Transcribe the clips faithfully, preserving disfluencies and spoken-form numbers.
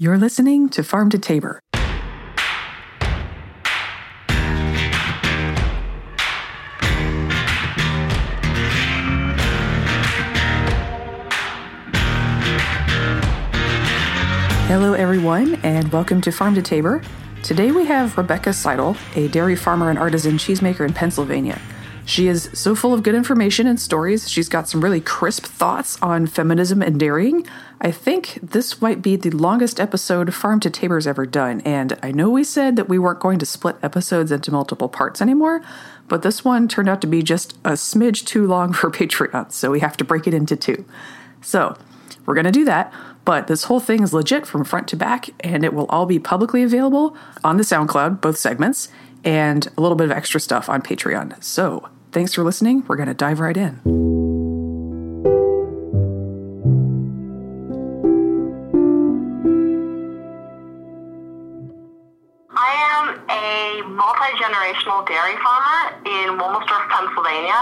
You're listening to Farm to Tabor. Hello, everyone, and welcome to Farm to Tabor. Today we have Rebecca Seidel, a dairy farmer and artisan cheesemaker in Pennsylvania. She is so full of good information and stories. She's got some really crisp thoughts on feminism and dairying. I think this might be the longest episode Farm to Tabor's ever done, and I know we said that we weren't going to split episodes into multiple parts anymore, but this one turned out to be just a smidge too long for Patreon, so we have to break it into two. So we're going to do that, but this whole thing is legit from front to back, and it will all be publicly available on the SoundCloud, both segments, and a little bit of extra stuff on Patreon. So thanks for listening. We're going to dive right in. I am a multi-generational dairy farmer in Womelsdorf, Pennsylvania.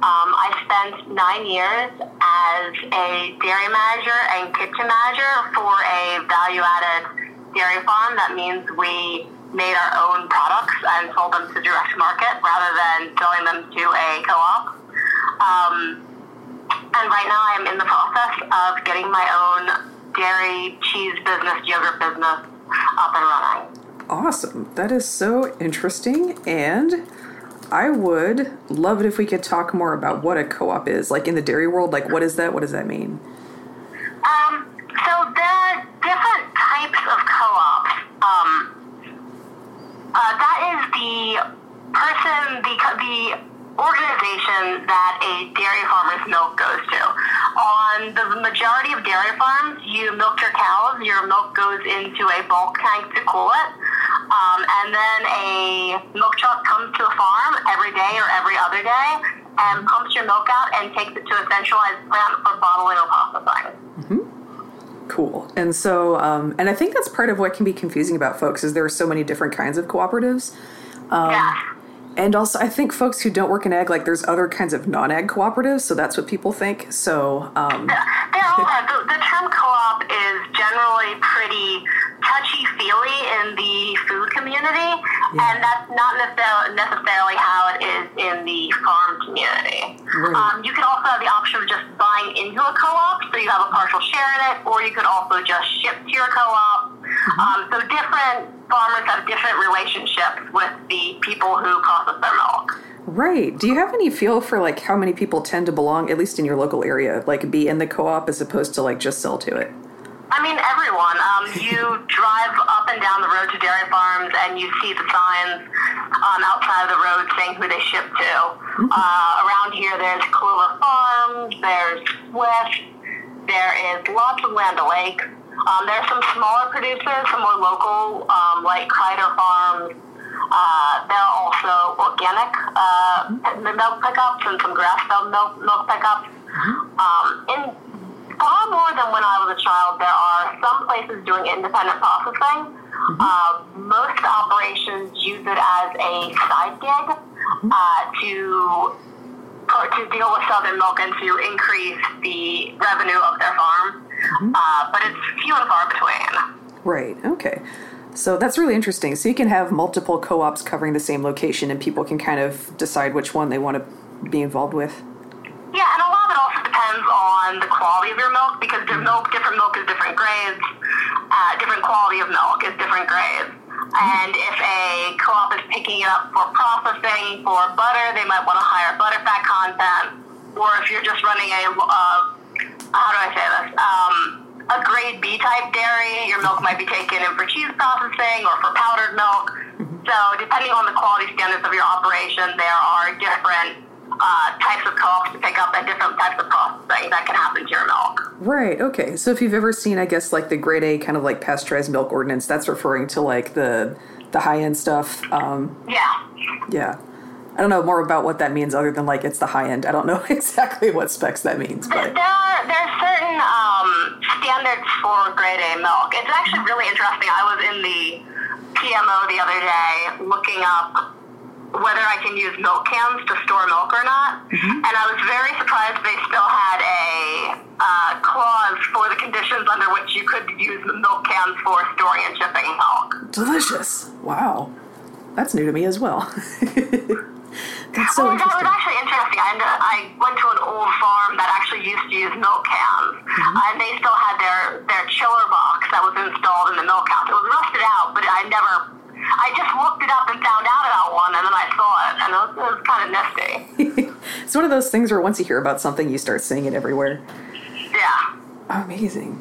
Um, I spent nine years as a dairy manager and kitchen manager for a value-added dairy farm. That means we made our own products and sold them to direct market rather than selling them to a co-op. Um, and right now I'm in the process of getting my own dairy, cheese business, yogurt business up and running. Awesome. That is so interesting. And I would love it if we could talk more about what a co-op is, like in the dairy world. Like, what is that? What does that mean? Um, so there are different types of co-ops. Um, Uh, that is the person, the the organization that a dairy farmer's milk goes to. On the majority of dairy farms, you milk your cows, your milk goes into a bulk tank to cool it, um, and then a milk truck comes to a farm every day or every other day and pumps your milk out and takes it to a centralized plant for bottling or processing. Mm-hmm. Cool. And so, um, and I think that's part of what can be confusing about folks is there are so many different kinds of cooperatives. Um, yeah. And also I think folks who don't work in ag, like there's other kinds of non-ag cooperatives. So that's what people think. So, um, yeah, yeah, the, the term co-op is generally pretty touchy-feely in the food community. Yeah. And that's not necessarily how it is in the farm community. Right. Um, you can also have the option of just buying into a co-op, so you have a partial share in it, or you could also just ship to your co-op. Mm-hmm. Um, so different farmers have different relationships with the people who process their milk. Right. Do you have any feel for like how many people tend to belong, at least in your local area, like be in the co-op as opposed to like just sell to it? I mean, everyone. Um, you drive up and down the road to dairy farms, and you see the signs um, outside of the road saying who they ship to. Mm-hmm. Uh, around here, there's Clover Farms, there's Swift, there is lots of Land O'Lakes. Um, there's some smaller producers, some more local, um, like Crider Farms. Uh, there are also organic uh, mm-hmm. milk pickups and some grass-fed milk, milk pickups. Mm-hmm. Um, in Far more than when I was a child, there are some places doing independent processing. Mm-hmm. Uh, most operations use it as a side gig mm-hmm. uh, to to deal with southern milk and to increase the revenue of their farm. Mm-hmm. Uh, but it's few and far between. Right. Okay. So that's really interesting. So you can have multiple co-ops covering the same location, and people can kind of decide which one they want to be involved with. Yeah, and a lot of it also depends on the quality of your milk, because the milk, different milk is different grades, uh, different quality of milk is different grades. And if a co-op is picking it up for processing, for butter, they might want a higher butterfat content. Or if you're just running a, uh, how do I say this, um, a grade B type dairy, your milk might be taken in for cheese processing or for powdered milk. So depending on the quality standards of your operation, there are different Uh, types of co-ops to pick up and different types of processing that can happen to your milk. Right, okay. So if you've ever seen, I guess, like the grade A kind of like pasteurized milk ordinance, that's referring to like the the high-end stuff. Um, yeah. Yeah. I don't know more about what that means other than like it's the high-end. I don't know exactly what specs that means. But There are, there are certain um, standards for grade A milk. It's actually really interesting. I was in the P M O the other day looking up whether I can use milk cans to store milk or not. Mm-hmm. And I was very surprised they still had a uh, clause for the conditions under which you could use the milk cans for storing and shipping milk. Delicious. Wow. That's new to me as well. That's so well, interesting. That was actually interesting. I, I went to an old farm that actually used to use milk cans, mm-hmm. and they still had their, their chiller box that was installed in the milk house. It was rusted out, but I never... I just looked it up and found out about one, and then I saw it, and it was, it was kind of nifty. It's one of those things where once you hear about something, you start seeing it everywhere. Yeah. Amazing.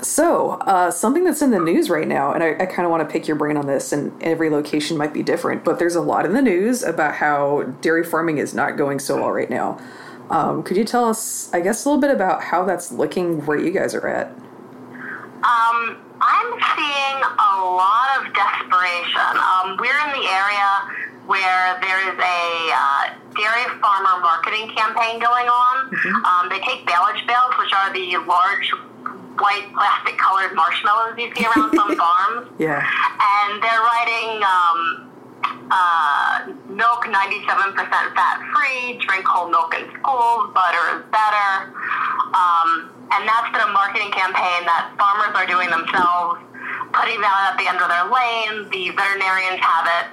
So, uh, something that's in the news right now, and I, I kind of want to pick your brain on this, and every location might be different, but there's a lot in the news about how dairy farming is not going so well right now. Um, could you tell us, I guess, a little bit about how that's looking where you guys are at? Um... I'm seeing a lot of desperation. Um, we're in the area where there is a uh, dairy farmer marketing campaign going on. Mm-hmm. Um, they take baleage bales, which are the large white plastic-colored marshmallows you see around some farms. Yeah. And they're writing um, uh, milk ninety-seven percent fat-free, drink whole milk in schools, butter is better. Um, And that's been a marketing campaign that farmers are doing themselves, putting that at the end of their lane. The veterinarians have it,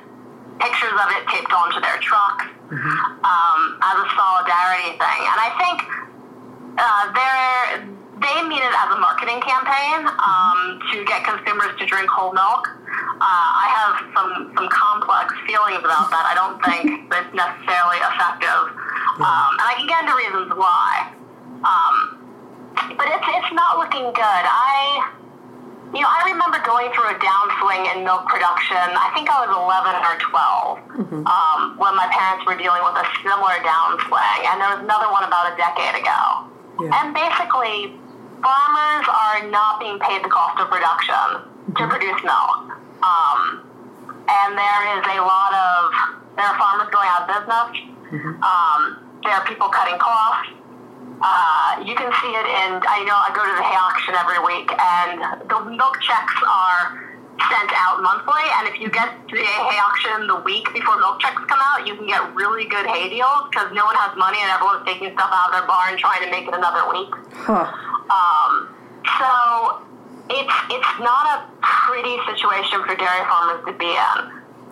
pictures of it taped onto their trucks, mm-hmm. um, as a solidarity thing. And I think uh, they're, they mean it as a marketing campaign um, to get consumers to drink whole milk. Uh, I have some, some complex feelings about that. I don't think it's necessarily effective. Um, and I can get into reasons why. Um, But it's it's not looking good. I, you know, I remember going through a downswing in milk production. I think I was eleven or twelve, mm-hmm. um, when my parents were dealing with a similar downswing. And there was another one about a decade ago. Yeah. And basically, farmers are not being paid the cost of production, mm-hmm. to produce milk. Um, and there is a lot of, there are farmers going out of business. Mm-hmm. Um, there are people cutting costs. Uh, you can see it in, I know I go to the hay auction every week, and the milk checks are sent out monthly, and if you get to the hay auction the week before milk checks come out, you can get really good hay deals, because no one has money and everyone's taking stuff out of their barn trying to make it another week. Huh. Um, so it's, it's not a pretty situation for dairy farmers to be in.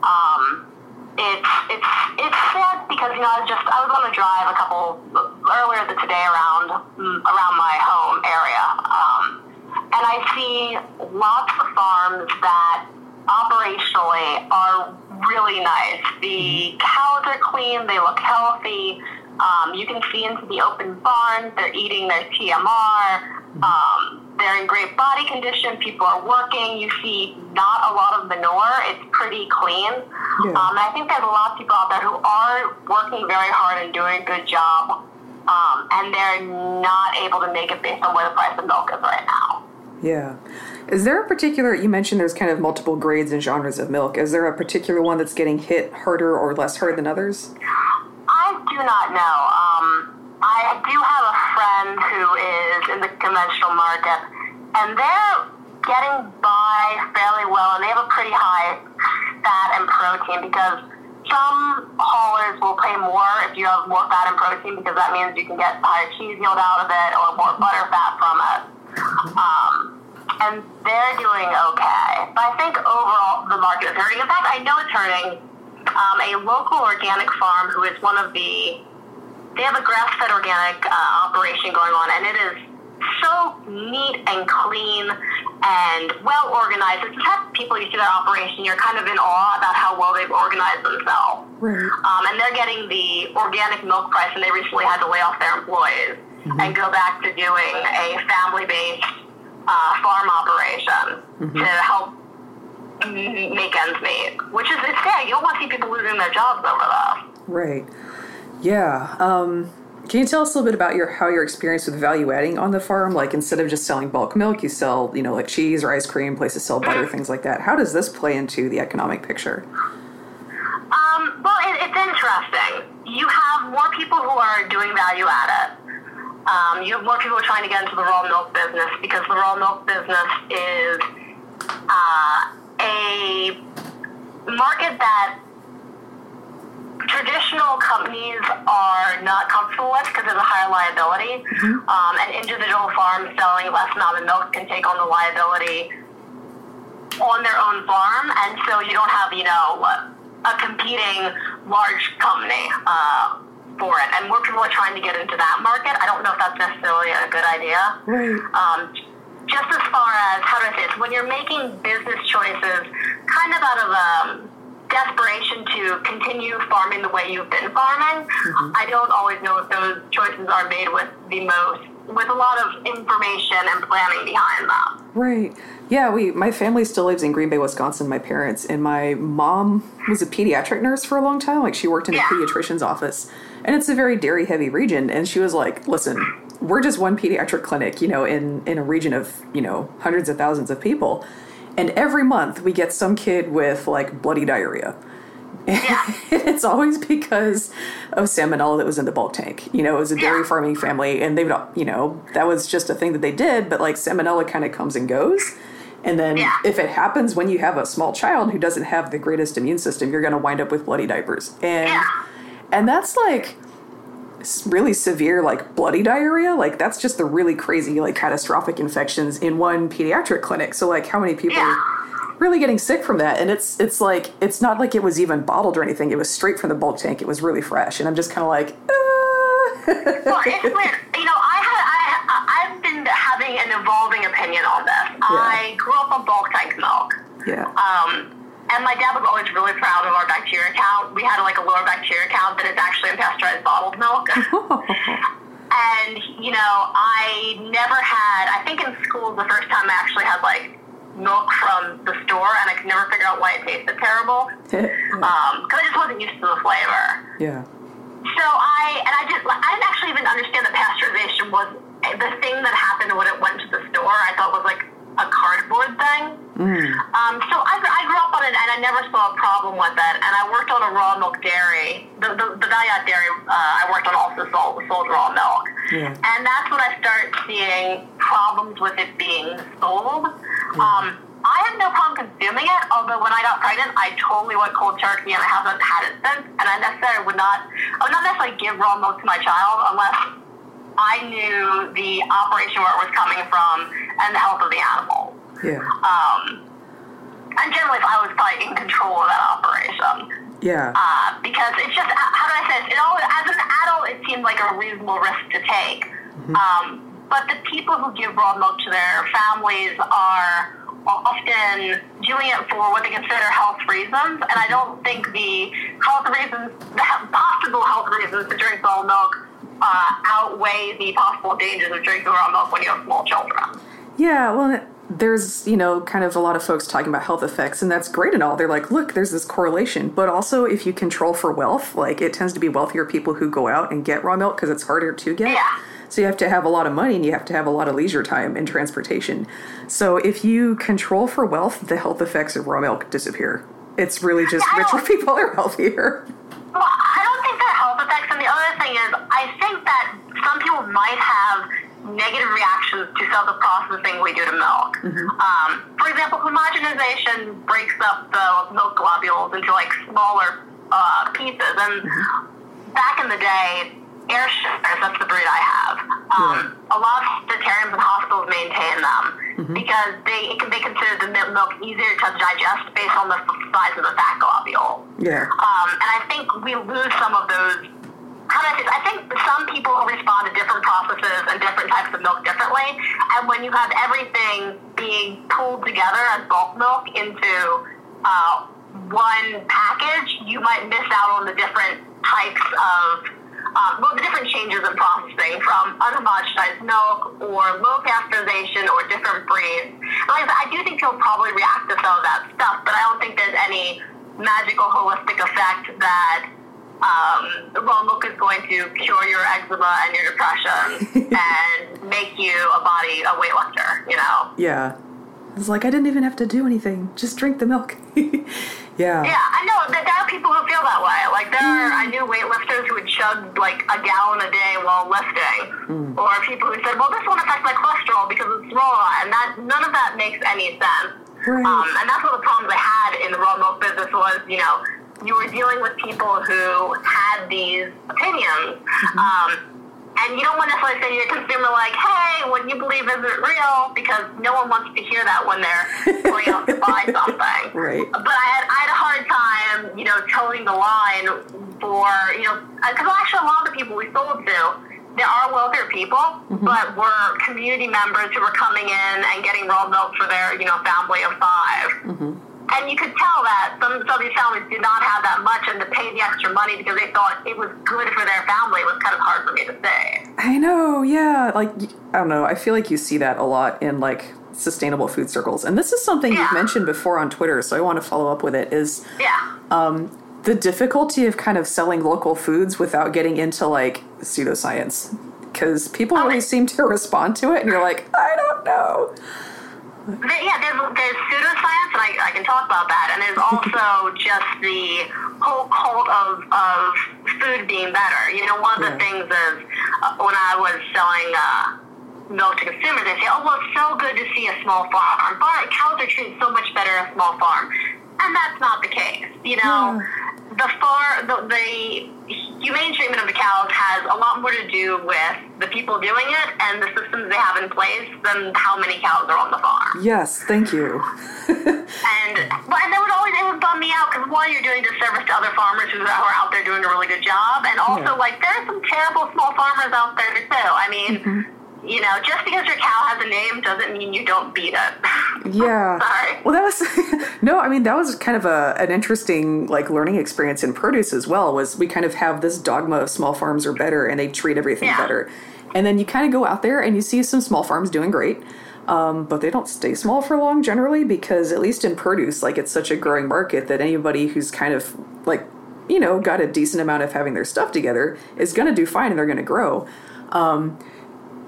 Um, It's it's it's sad because you know I was just I was on a drive a couple earlier today around around my home area, um, and I see lots of farms that operationally are really nice. The cows are clean, they look healthy. Um, you can see into the open barn. They're eating their T M R. Um, they're in great body condition. People are working. You see not a lot of manure. It's pretty clean. Yeah. Um, and I think there's a lot of people out there who are working very hard and doing a good job, um, and they're not able to make it based on where the price of milk is right now. Yeah. Is there a particular, you mentioned there's kind of multiple grades and genres of milk. Is there a particular one that's getting hit harder or less hard than others? I do not know. Um, I do have a friend who is in the conventional market, and they're getting by fairly well, and they have a pretty high fat and protein, because some haulers will pay more if you have more fat and protein, because that means you can get higher cheese yield out of it or more butter fat from it. Um, and they're doing okay. But I think overall the market is hurting. In fact, I know it's hurting. Um, a local organic farm who is one of the, they have a grass-fed organic uh, operation going on, and it is so neat and clean and well-organized. It's the type of people you see their operation, you're kind of in awe about how well they've organized themselves. Right. Um, and they're getting the organic milk price, and they recently had to lay off their employees, mm-hmm. and go back to doing a family-based uh, farm operation, mm-hmm. to help make ends meet, which is it's sad. You don't want to see people losing their jobs over that. Right. Yeah. Um, can you tell us a little bit about your how your experience with value adding on the farm? Like, instead of just selling bulk milk, you sell, you know, like cheese or ice cream, places sell butter, things like that. How does this play into the economic picture? Um, well, it, it's interesting. You have more people who are doing value added. Um, you have more people trying to get into the raw milk business, because the raw milk business is... Uh, a market that companies are not comfortable with because there's a higher liability. Mm-hmm. Um, an individual farm selling less amount of milk can take on the liability on their own farm, and so you don't have, you know, a competing large company uh, for it. And more people are trying to get into that market. I don't know if that's necessarily a good idea. Right. Um, just as far as, how do I say this, when you're making business choices kind of out of a... Um, desperation to continue farming the way you've been farming. Mm-hmm. I don't always know if those choices are made with the most, with a lot of information and planning behind them. Right. Yeah, we, my family still lives in Green Bay, Wisconsin, my parents, and my mom was a pediatric nurse for a long time. Like, she worked in yeah. a pediatrician's office, and it's a very dairy-heavy region, and she was like, listen, we're just one pediatric clinic, you know, in, in a region of, you know, hundreds of thousands of people. And every month we get some kid with, like, bloody diarrhea. Yeah. It's always because of salmonella that was in the bulk tank. You know, it was a dairy yeah. farming family, and they would, you know, that was just a thing that they did. But, like, salmonella kind of comes and goes. And then yeah. if it happens when you have a small child who doesn't have the greatest immune system, you're going to wind up with bloody diapers. And yeah. and that's, like, really severe, like, bloody diarrhea. Like, that's just the really crazy, like, catastrophic infections in one pediatric clinic. So, like, how many people yeah. are really getting sick from that? And it's it's like, it's not like it was even bottled or anything. It was straight from the bulk tank. It was really fresh. And I'm just kind of like, ah. Well, it's weird. You know, I had, I, I've been having an evolving opinion on this. Yeah. I grew up on bulk tank milk. Yeah. Um, And my dad was always really proud of our bacteria count. We had, like, a lower bacteria count than it's actually in pasteurized bottled milk. And, you know, I never had, I think in school the first time I actually had, like, milk from the store, and I could never figure out why it tasted terrible. Because um, I just wasn't used to the flavor. Yeah. So I, and I just, I didn't actually even understand that pasteurization was the thing that happened when it went to the store. I thought it was, like, a cardboard thing. Mm. Um, so I, I grew up on it, and I never saw a problem with it. And I worked on a raw milk dairy, the the, the Valiant dairy. Uh, I worked on also sold, sold raw milk, yeah. and that's when I started seeing problems with it being sold. Yeah. Um, I had no problem consuming it, although when I got pregnant, I totally went cold turkey, and I haven't had it since. And I necessarily would not, I would not necessarily give raw milk to my child unless I knew the operation where it was coming from and the health of the animal. Yeah. Um, and generally, if I was probably in control of that operation. Yeah. Uh, because it's just, how do I say this? It always, as an adult, it seemed like a reasonable risk to take. Mm-hmm. Um, but the people who give raw milk to their families are often doing it for what they consider health reasons, and I don't think the health reasons, the possible health reasons to drink raw milk Uh, outweigh the possible dangers of drinking raw milk when you have small children. Yeah, well, there's, you know, kind of a lot of folks talking about health effects, and that's great and all. They're like, look, there's this correlation. But also, if you control for wealth, like, it tends to be wealthier people who go out and get raw milk because it's harder to get. Yeah. So you have to have a lot of money, and you have to have a lot of leisure time and transportation. So if you control for wealth, the health effects of raw milk disappear. It's really just yeah, richer people are healthier. Well, I don't think they're health effects. And the other thing is, I think that some people might have negative reactions to some of the processing we do to milk. Mm-hmm. Um, for example, homogenization breaks up the milk globules into, like, smaller uh, pieces. And mm-hmm. back in the day, Ayrshires, that's the breed I have, um, yeah. a lot of vegetarians and hospitals maintain them mm-hmm. because they they consider the milk easier to digest based on the size of the fat globule. Yeah. Um, and I think we lose some of those. How do I say this? I think some people respond to different processes and different types of milk differently. And when you have everything being pulled together as bulk milk into uh, one package, you might miss out on the different types of Um, well, the different changes in processing from unhomogenized milk or low pasteurization or different breeds. And like I said, I do think he'll probably react to some of that stuff, but I don't think there's any magical holistic effect that um, raw milk is going to cure your eczema and your depression and make you a body a weightlifter, you know? Yeah. It's like, I didn't even have to do anything. Just drink the milk. Yeah. Yeah, I know. There are people who feel that way. Like, there are, I knew weightlifters who would chug, like, a gallon a day while lifting. Mm. Or people who said, well, this won't affect my cholesterol because it's raw. And that none of that makes any sense. Right. Um, and that's one of the problems I had in the raw milk business was, you know, you were dealing with people who had these opinions. Mm-hmm. Um, and you don't want to necessarily say to your consumer, like, hey, what you believe isn't real, because no one wants to hear that when they're going out to buy something. Right. But I had, I had a hard time, you know, towing the line for, you know, because actually a lot of the people we sold to, there are wealthier people, mm-hmm. but were community members who were coming in and getting raw milk for their, you know, family of five. Mm-hmm. And you could tell that some, some of these families did not have that much, and to pay the extra money because they thought it was good for their family was kind of hard for me to say. I know, yeah. Like, I don't know. I feel like you see that a lot in, like, sustainable food circles. And this is something yeah. you've mentioned before on Twitter, so I want to follow up with it, is yeah. um, the difficulty of kind of selling local foods without getting into, like, pseudoscience. Because people oh, really seem to respond to it, and you're like, I don't know. Yeah, there's, there's pseudoscience, and I, I can talk about that. And there's also just the whole cult of, of food being better. You know, one of the yeah. things is uh, when I was selling uh, milk to consumers, they say, oh, well, it's so good to see a small farm. But cows are treated so much better at a small farm. And that's not the case. You know, yeah. the far the, the humane treatment of the cows has a lot more to do with the people doing it and the systems they have in place than how many cows are on the farm. Yes, thank you. and well, and that would always it would bum me out, because one, you're doing disservice to other farmers who are out there doing a really good job, and also yeah. like there are some terrible small farmers out there too. I mean, mm-hmm. you know, just because your cow has a name doesn't mean you don't beat it. Yeah. Sorry. Well, that was no. I mean, that was kind of a an interesting like learning experience in produce as well. Was we kind of have this dogma of small farms are better and they treat everything yeah. better. And then you kind of go out there and you see some small farms doing great, um, but they don't stay small for long generally, because at least in produce, like, it's such a growing market that anybody who's kind of like, you know, got a decent amount of having their stuff together is going to do fine and they're going to grow. Um,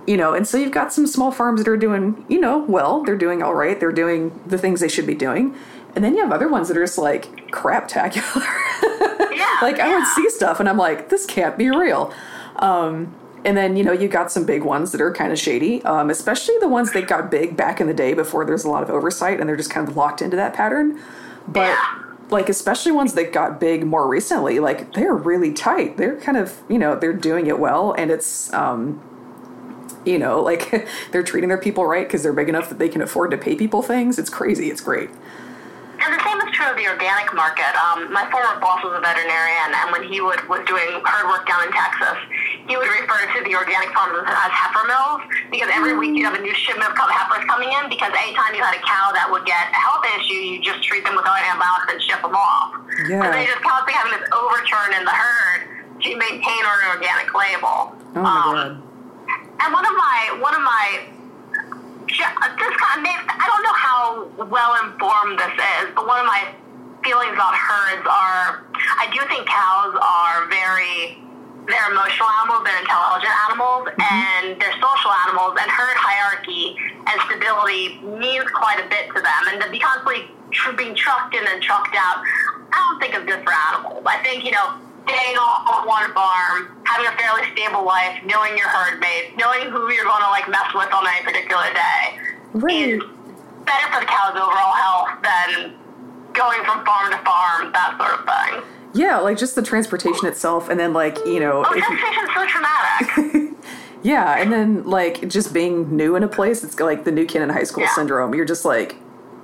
you know, and so you've got some small farms that are doing, you know, well, they're doing all right. They're doing the things they should be doing. And then you have other ones that are just like craptacular. yeah, like yeah. I would see stuff and I'm like, this can't be real. Um, And then, you know, you got some big ones that are kind of shady, um, especially the ones that got big back in the day before there's a lot of oversight, and they're just kind of locked into that pattern. But, yeah. like, especially ones that got big more recently, like, they're really tight. They're kind of, you know, they're doing it well, and it's, um, you know, like, they're treating their people right because they're big enough that they can afford to pay people things. It's crazy. It's great. And the same is true of the organic market. Um, my former boss was a veterinarian, and when he would, was doing hard work down in Texas, he would refer to the organic farmers as heifer mills, because every week you'd have a new shipment of heifers coming in, because anytime you had a cow that would get a health issue, you just treat them with antibiotics and ship them off. Yeah. So they just constantly having this overturn in the herd to maintain our organic label. Oh, my um, God. And one of my... One of my This kind of made, I don't know how well informed this is, but one of my feelings about herds are, I do think cows are very, they're emotional animals, they're intelligent animals, mm-hmm. and they're social animals, and herd hierarchy and stability means quite a bit to them, and to be constantly being trucked in and trucked out, I don't think is good for animals. I think, you know, staying on one farm, having a fairly stable life, knowing your herd mates, knowing who you're going to, like, mess with on any particular day right. is better for the cow's overall health than going from farm to farm, that sort of thing. Yeah, like, just the transportation itself, and then, like, you know... Oh, transportation's so traumatic. yeah, and then, like, just being new in a place, it's like the new kid in high school yeah. syndrome. You're just, like,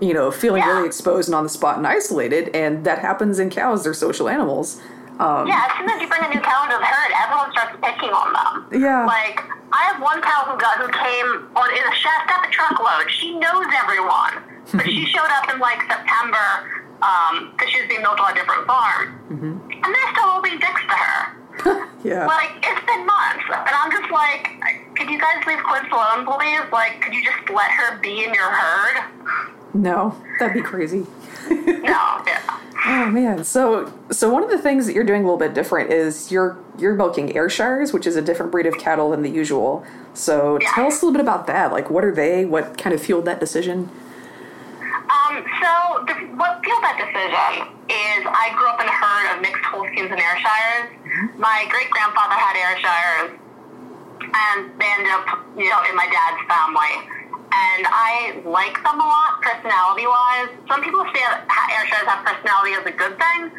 you know, feeling yeah. really exposed and on the spot and isolated, and that happens in cows. They're social animals. Um, yeah, as soon as you bring a new cow into the herd, everyone starts picking on them. Yeah. Like, I have one cow who got who came on in a chef, got the truckload. She knows everyone. But she showed up in, like, September because um, she was being milked on a different farm. Mm-hmm. And they're still holding dicks to her. yeah. Like, it's been months. And I'm just like, could you guys leave Quince alone, please? Like, could you just let her be in your herd? No, that'd be crazy. no, yeah. Oh, man. So so one of the things that you're doing a little bit different is you're you're milking Ayrshires, which is a different breed of cattle than the usual. So yeah. tell us a little bit about that. Like, what are they? What kind of fueled that decision? Um, so the, what fueled that decision is I grew up in a herd of mixed Holsteins and Ayrshires. Mm-hmm. My great-grandfather had Ayrshires, and they ended up, you know, in my dad's family. and I like them a lot personality-wise. Some people say that Ayrshires have personality as a good thing.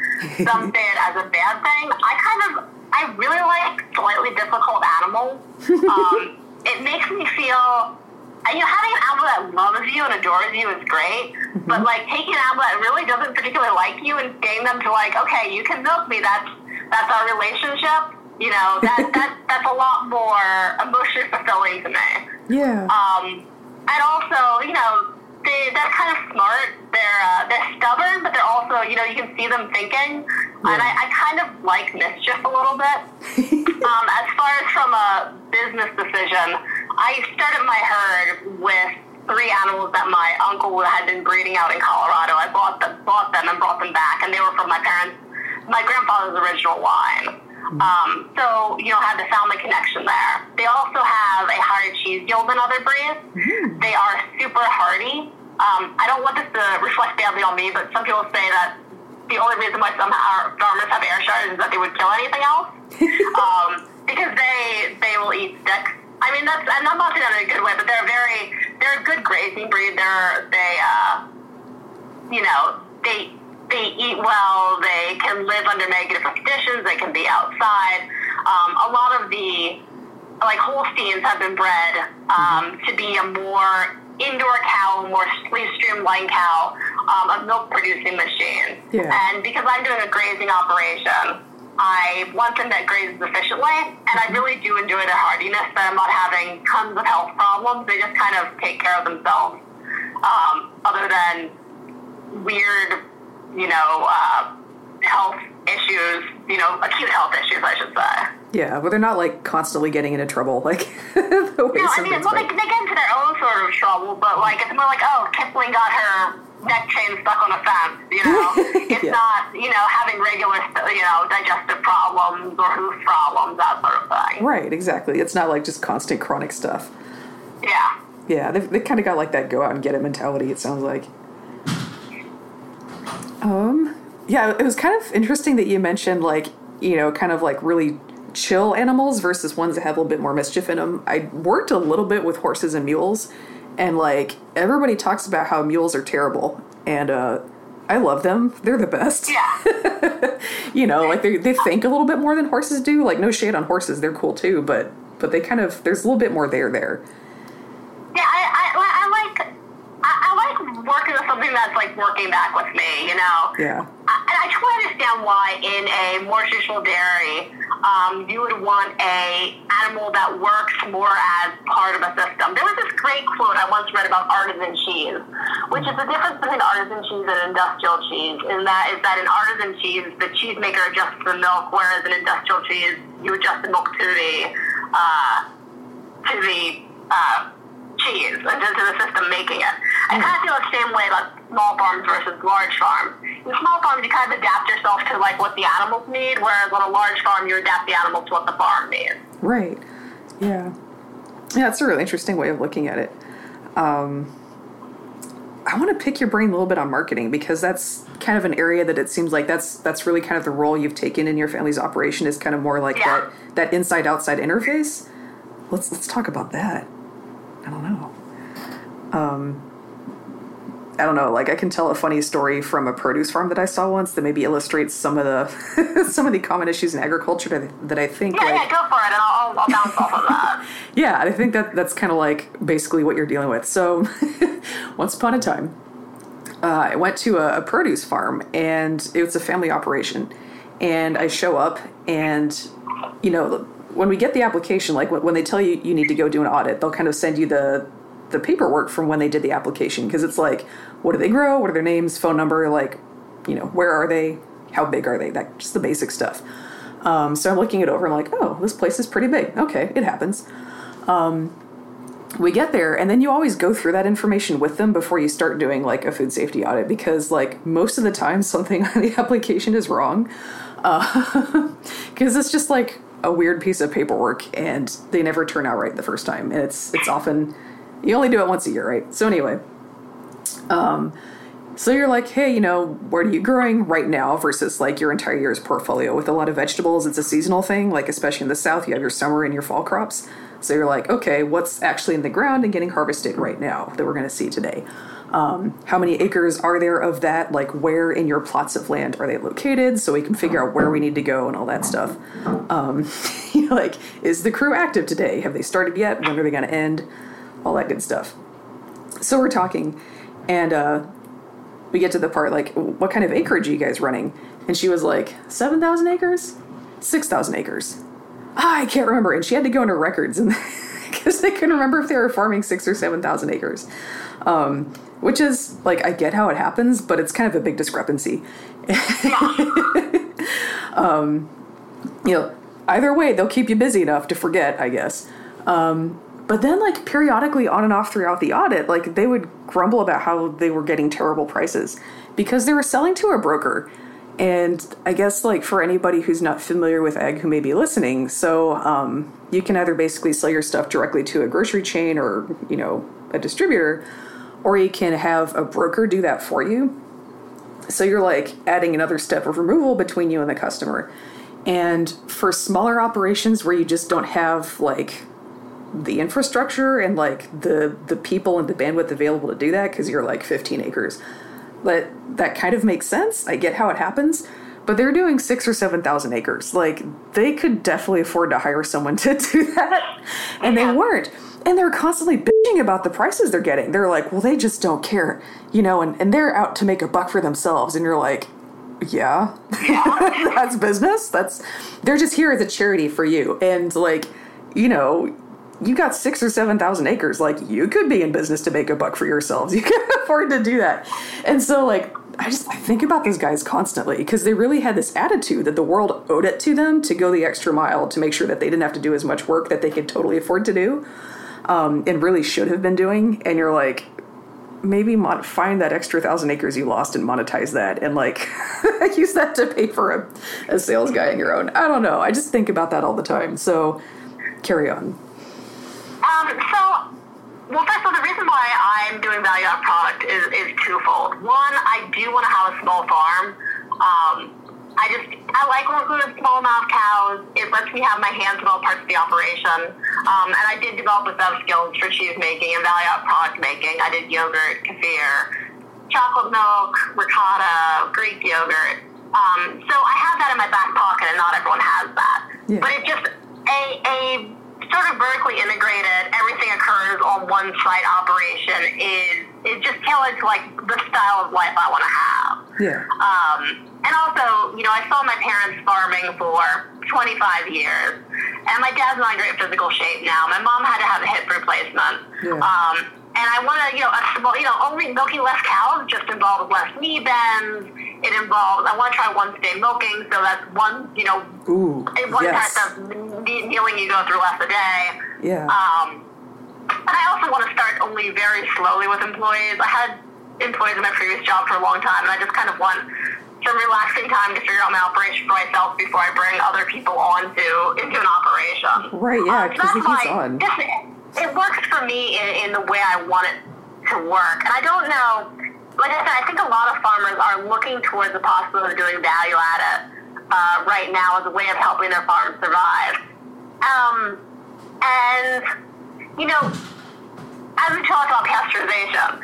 Some say it as a bad thing. I kind of, I really like slightly difficult animals. Um, it makes me feel, you know, having an animal that loves you and adores you is great, mm-hmm. but, like, taking an animal that really doesn't particularly like you and getting them to, like, okay, you can milk me, that's, that's our relationship. You know, that, that that's a lot more emotionally fulfilling to me. Yeah. Um, and also, you know, they, they're kind of smart. They're uh, they're stubborn, but they're also, you know, you can see them thinking. Yeah. And I, I kind of like mischief a little bit. um, as far as from a business decision, I started my herd with three animals that my uncle had been breeding out in Colorado. I bought them, bought them and brought them back, and they were from my parents, my grandfather's original line. Um, so, you know, have the family connection there. They also have a higher cheese yield than other breeds. Mm-hmm. They are super hardy. Um, I don't want this to reflect badly on me, but some people say that the only reason why some our farmers have Ayrshires is that they would kill anything else. um, because they they will eat sticks. I mean, that's, and I'm not saying that in a good way, but they're very, they're a good grazing breed. They're, they, uh, you know, they They eat well, they can live under negative conditions, they can be outside. Um, a lot of the, like, Holsteins have been bred um, to be a more indoor cow, more streamlined cow, um, a milk-producing machine. Yeah. And because I'm doing a grazing operation, I want them that grazes efficiently, and I really do enjoy their hardiness, that I'm not having tons of health problems. They just kind of take care of themselves, um, other than weird... you know, uh, health issues, you know, acute health issues, I should say. Yeah, well, they're not, like, constantly getting into trouble, like, the way No, I mean, well, they, they get into their own sort of trouble, but, like, it's more like, oh, Kipling got her neck chain stuck on a fence, you know? It's yeah. not, you know, having regular, you know, digestive problems or hoof problems, that sort of thing. Right, exactly. It's not, like, just constant chronic stuff. Yeah. Yeah, they they kind of got, like, that go-out-and-get-it mentality, it sounds like. Um, yeah, it was kind of interesting that you mentioned, like, you know, kind of like really chill animals versus ones that have a little bit more mischief in them. I worked a little bit with horses and mules, and, like, everybody talks about how mules are terrible, and uh, I love them. They're the best. Yeah. You know, like, they they think a little bit more than horses do. Like, no shade on horses. They're cool too, but, but they kind of, there's a little bit more there there. Yeah, I, I, I working with something that's, like, working back with me, you know? Yeah. I, and I totally understand why in a more traditional dairy, um, you would want a animal that works more as part of a system. There was this great quote I once read about artisan cheese, which is the difference between artisan cheese and industrial cheese, and that is that in artisan cheese, the cheesemaker adjusts the milk, whereas in industrial cheese, you adjust the milk to the, uh, to the, uh, cheese, and to the system making it. I kind of feel the same way about small farms versus large farms. In small farms, you kind of adapt yourself to, like, what the animals need, whereas on a large farm, you adapt the animals to what the farm needs. Right. Yeah. Yeah, that's a really interesting way of looking at it. Um, I want to pick your brain a little bit on marketing, because that's kind of an area that it seems like that's that's really kind of the role you've taken in your family's operation, is kind of more like yeah. that, that inside-outside interface. Let's let's talk about that. I don't know. Um, I don't know. Like, I can tell a funny story from a produce farm that I saw once that maybe illustrates some of the some of the common issues in agriculture that, that I think. Yeah, like, yeah, go for it, and I'll, I'll bounce off of that. Yeah, I think that that's kind of like basically what you're dealing with. So, once upon a time, uh, I went to a, a produce farm, and it was a family operation, and I show up, and you know. When we get the application, like when they tell you you need to go do an audit, they'll kind of send you the the paperwork from when they did the application, because it's like, what do they grow? What are their names? Phone number? Like, you know, where are they? How big are they? That just the basic stuff. Um, so I'm looking it over. I'm like, oh, this place is pretty big. Okay, it happens. Um, we get there, and then you always go through that information with them before you start doing, like, a food safety audit, because, like, most of the time something on the application is wrong, because uh, it's just like a weird piece of paperwork, and they never turn out right the first time. And it's, it's often, you only do it once a year, right? So anyway, um, so you're like, hey, you know, what are you growing right now versus, like, your entire year's portfolio with a lot of vegetables? It's a seasonal thing. Like, especially in the South, you have your summer and your fall crops. So you're like, okay, what's actually in the ground and getting harvested right now that we're going to see today? Um, how many acres are there of that? Like, where in your plots of land are they located? So we can figure out where we need to go and all that stuff. Um, like, is the crew active today? Have they started yet? When are they going to end? All that good stuff. So we're talking, and uh, we get to the part, like, what kind of acreage are you guys running? And she was like, seven thousand acres? six thousand acres. Ah, I can't remember. And she had to go into records and because they couldn't remember if they were farming six or seven thousand acres. Um... Which is, like, I get how it happens, but it's kind of a big discrepancy. um, you know, either way, they'll keep you busy enough to forget, I guess. Um, but then, like, periodically on and off throughout the audit, like, they would grumble about how they were getting terrible prices because they were selling to a broker. And I guess, like, for anybody who's not familiar with ag who may be listening, so um, you can either basically sell your stuff directly to a grocery chain or, you know, a distributor, or you can have a broker do that for you. So you're like adding another step of removal between you and the customer. And for smaller operations where you just don't have like the infrastructure and like the, the people and the bandwidth available to do that because you're like fifteen acres. But that kind of makes sense. I get how it happens. But they're doing six or seven thousand acres. Like they could definitely afford to hire someone to do that. And they weren't. And they're constantly bitching about the prices they're getting. They're like, well, they just don't care, you know, and, and they're out to make a buck for themselves. And you're like, yeah, that's business. That's they're just here as a charity for you. And like, you know, you got six or seven thousand acres. Like you could be in business to make a buck for yourselves. You can afford to do that. And so like, I just I think about these guys constantly because they really had this attitude that the world owed it to them to go the extra mile to make sure that they didn't have to do as much work that they could totally afford to do. Um, and really should have been doing, and you're like, maybe mon- find that extra thousand acres you lost and monetize that and like use that to pay for a, a sales guy on your own. I don't know. I just think about that all the time. So carry on. Um, so, well, first of all, the reason why I'm doing value add product is, is twofold. One, I do want to have a small farm. Um, I just, I like working with small amount of cows. It lets me have my hands in all parts of the operation. Um, and I did develop a set of skills for cheese making and value add product making. I did yogurt, kefir, chocolate milk, ricotta, Greek yogurt. Um, so I have that in my back pocket and not everyone has that. Yeah. But it's just a, a sort of vertically integrated, everything occurs on one site operation is, it just tailored to like the style of life I want to have. Yeah. Um, And also, you know, I saw my parents farming for twenty-five years, and my dad's not in great physical shape now. My mom had to have a hip replacement. Yeah. Um, and I want to, you know, a small, you know, only milking less cows just involves less knee bends. It involves, I want to try once a day milking, so that's one, you know, Ooh, one yes. type of kneeling you go through less a day. Yeah. Um, and I also want to start only very slowly with employees. I had employees in my previous job for a long time, and I just kind of want some relaxing time to figure out my operation for myself before I bring other people on to into an operation. Right, yeah, because um, so he's on. This, it works for me in, in the way I want it to work. And I don't know, like I said, I think a lot of farmers are looking towards the possibility of doing value added uh, right now as a way of helping their farm survive. Um, and, you know, as we talked about pasteurization,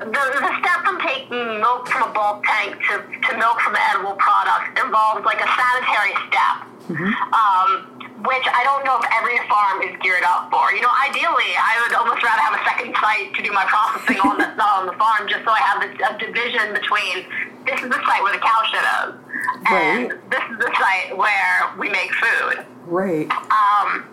The, the step from taking milk from a bulk tank to, to milk from an edible product involves like a sanitary step, mm-hmm. um, which I don't know if every farm is geared up for. You know, ideally, I would almost rather have a second site to do my processing on, the, not on the farm, just so I have a, a division between this is the site where the cow shit is, and right. this is the site where we make food. Right. Um,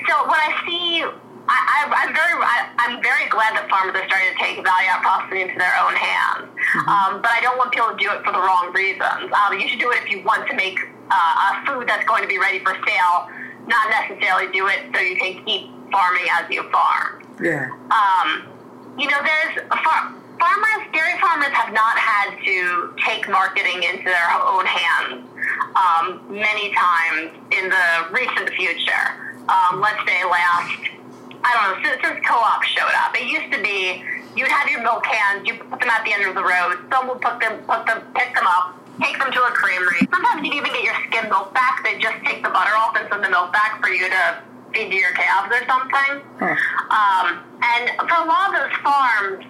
so when I see... I, I, I'm very I, I'm very glad that farmers are starting to take value-add processing into their own hands, mm-hmm. um, but I don't want people to do it for the wrong reasons. Um, you should do it if you want to make uh, a food that's going to be ready for sale, not necessarily do it so you can keep farming as you farm. Yeah. Um, you know, there's a farm. Farmers, dairy farmers have not had to take marketing into their own hands um, many times in the recent future. Um, let's say last. I don't know, since, since co-op showed up. It used to be, you'd have your milk cans, you put them at the end of the road, someone would put them, put them, pick them up, take them to a creamery. Sometimes you'd even get your skim milk back, they'd just take the butter off and send the milk back for you to feed to your calves or something. Huh. Um, and for a lot of those farms,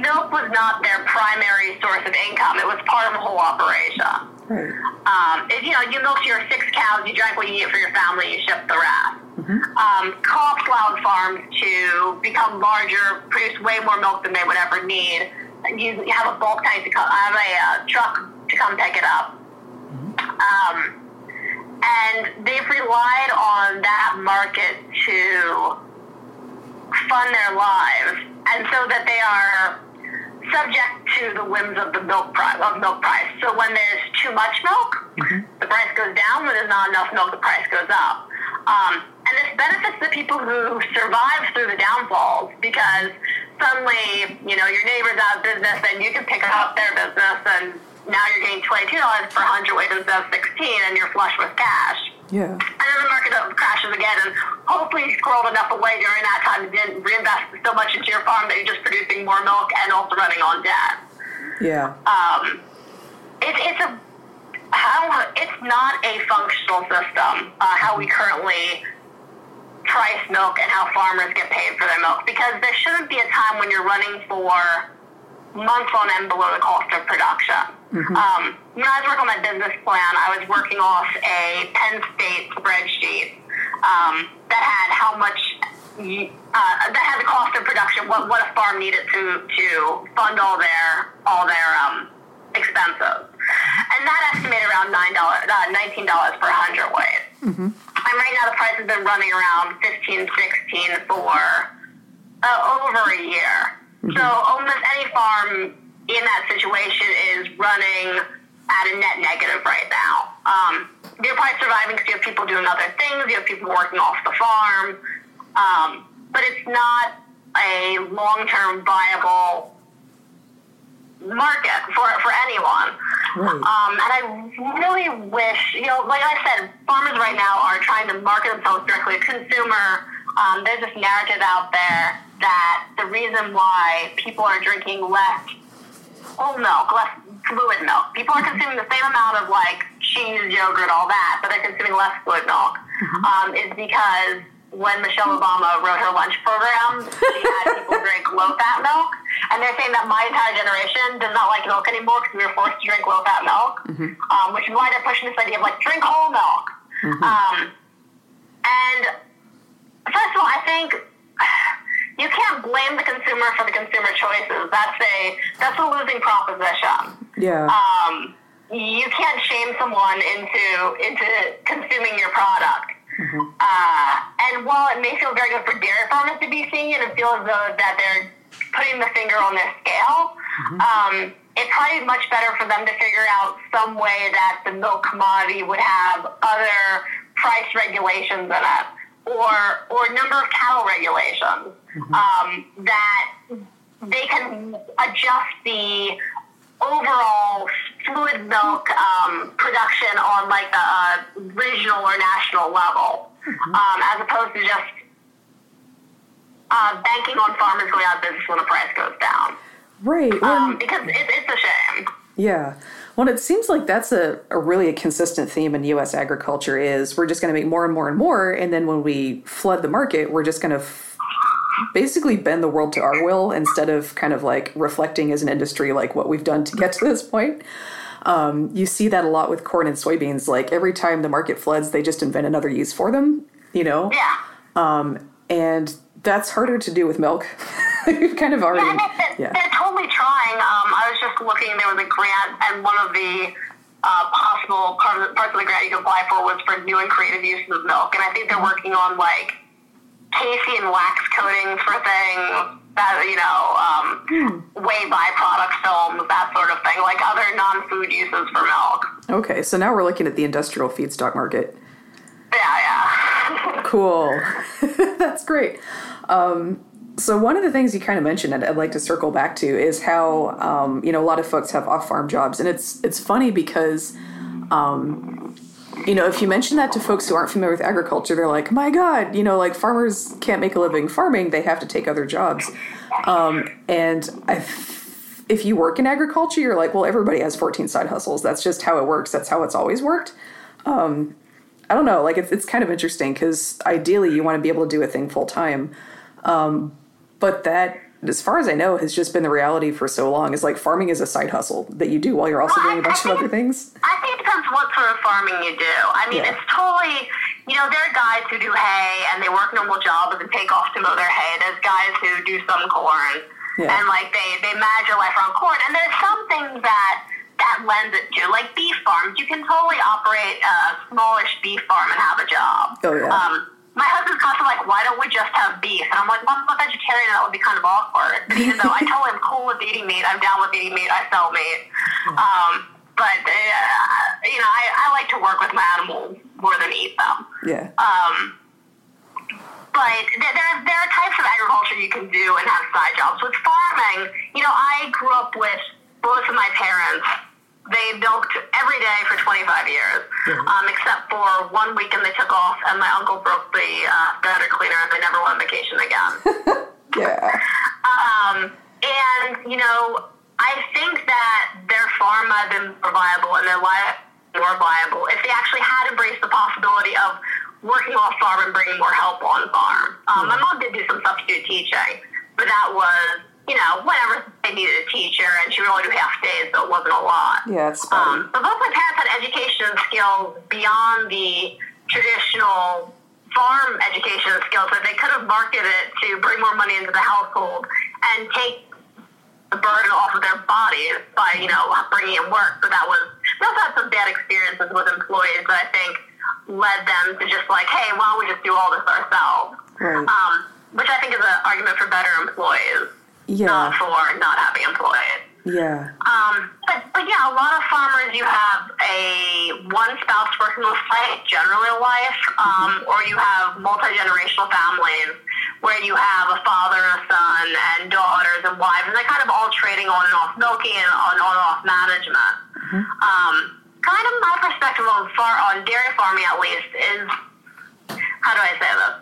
milk was not their primary source of income. It was part of the whole operation. Right. Um, if, you know, you milked your six cows, you drank what you needed for your family, you shipped the rest. Mm-hmm. Um, caused cloud farms to become larger, produce way more milk than they would ever need. You have a bulk tank to come, have a uh, truck to come pick it up. Mm-hmm. Um, and they've relied on that market to fund their lives, and so that they are subject to the whims of the milk price. Of milk price. So when there's too much milk, mm-hmm. the price goes down. When there's not enough milk, the price goes up. Um, and this benefits the people who survive through the downfalls, because suddenly, you know, your neighbor's out of business, and you can pick up their business, and now you're getting twenty-two dollars per hundredweight instead of sixteen, and you're flush with cash. Yeah. And then the market crashes again, and hopefully you squirreled enough away during that time to reinvest so much into your farm that you're just producing more milk and also running on debt. Yeah. Um, it, it's a how it's not a functional system, uh, how we currently price milk and how farmers get paid for their milk, because there shouldn't be a time when you're running for months on end below the cost of production. Mm-hmm. Um, when I was working on my business plan, I was working off a Penn State spreadsheet um, that had how much, uh, that had the cost of production, what what a farm needed to to fund all their all their um, expenses, and that estimated around nine dollars, uh, nineteen dollars per hundredweight. Mm-hmm. And right now, the price has been running around fifteen, sixteen for uh, over a year. Mm-hmm. So almost any farm in that situation is running at a net negative right now. Um, you're probably surviving because you have people doing other things, you have people working off the farm, um, but it's not a long-term viable market for, for anyone. Right. Um, and I really wish, you know, like I said, farmers right now are trying to market themselves directly to consumer. Um, there's this narrative out there that the reason why people are drinking less whole milk, less fluid milk. People are consuming the same amount of, like, cheese, yogurt, all that, but they're consuming less fluid milk. Mm-hmm. Um, is because when Michelle Obama wrote her lunch program, she had people drink low-fat milk, and they're saying that my entire generation does not like milk anymore because we were forced to drink low-fat milk, mm-hmm. um, which is why they're pushing this idea of, like, drink whole milk. Mm-hmm. Um, and, first of all, I think you can't blame the consumer for the consumer choices. That's a that's a losing proposition. Yeah. Um, you can't shame someone into into consuming your product. Mm-hmm. Uh, and while it may feel very good for dairy farmers to be seeing it, it feels as though that they're putting the finger on their scale. Mm-hmm. Um, it's probably much better for them to figure out some way that the milk commodity would have other price regulations in it, or or number of cattle regulations. Mm-hmm. Um, that they can adjust the overall fluid milk um, production on, like, a uh, regional or national level, mm-hmm. um, as opposed to just uh, banking on farmers going out of business when the price goes down. Right. Well, um, because it, it's a shame. Yeah. Well, it seems like that's a, a really a consistent theme in U S agriculture is we're just going to make more and more and more, and then when we flood the market, we're just going to f- basically bend the world to our will instead of kind of like reflecting as an industry like what we've done to get to this point. Um, you see that a lot with corn and soybeans. Like every time the market floods, they just invent another use for them, you know? Yeah. Um, and that's harder to do with milk. We've kind of already... Yeah, they're, yeah. they're totally trying. Um, I was just looking, there was a grant, and one of the uh, possible part of, parts of the grant you could apply for was for new and creative uses of milk. And I think they're working on like casein wax coatings for things that, you know, um, hmm. whey byproduct films, that sort of thing, like other non-food uses for milk. Okay, so now we're looking at the industrial feedstock market. Yeah, yeah. Cool. That's great. Um, so one of the things you kind of mentioned, and I'd like to circle back to, is how, um, you know, a lot of folks have off-farm jobs. And it's it's funny because... Um, You know, if you mention that to folks who aren't familiar with agriculture, they're like, my God, you know, like farmers can't make a living farming. They have to take other jobs. Um, and I've, if you work in agriculture, you're like, well, everybody has fourteen side hustles. That's just how it works. That's how it's always worked. Um, I don't know, like it's it's kind of interesting because ideally you want to be able to do a thing full time. Um, but that, as far as I know, has just been the reality for so long. It's like farming is a side hustle that you do while you're also well, doing I, a bunch of other things. I think it depends what sort of farming you do. I mean, yeah. it's totally, you know, there are guys who do hay and they work normal jobs and take off to mow their hay. There's guys who do some corn yeah. and like they, they manage your life around corn. And there's some things that that lends it to, like beef farms. You can totally operate a smallish beef farm and have a job. Oh, yeah. Um, My husband's constantly like, why don't we just have beef? And I'm like, well, I'm a vegetarian, that would be kind of awkward. But even though I tell him I'm cool with eating meat, I'm down with eating meat, I sell meat. Um, but, uh, you know, I, I like to work with my animals more than eat them. Yeah. Um, but there, there are types of agriculture you can do and have side jobs. With farming, you know, I grew up with both of my parents. They milked every day for twenty-five years, mm-hmm. um, except for one weekend they took off, and my uncle broke the uh, gutter cleaner, and they never went on vacation again. yeah. Um, and, you know, I think that their farm might have been more viable, and their life more viable, if they actually had embraced the possibility of working off farm and bringing more help on farm. Um, mm-hmm. My mom did do some substitute teaching, but that was, you know, whenever they needed a teacher, and she would only do half days, so it wasn't a lot. Yeah, it's funny. Um, but both my parents had education skills beyond the traditional farm education skills that they could have marketed to bring more money into the household and take the burden off of their bodies by, you know, bringing in work. So that was, they also had some bad experiences with employees that I think led them to just like, hey, why don't we just do all this ourselves? Right. Um, which I think is an argument for better employees. Yeah. Not for not having employed. Yeah. Um, but, but yeah, a lot of farmers, you have a one spouse working on site, generally a wife, um, mm-hmm. or you have multi-generational families where you have a father, a son, and daughters and wives, and they're kind of all trading on and off milking and on and off management. Mm-hmm. Um, kind of my perspective on, far- on dairy farming, at least, is, how do I say this?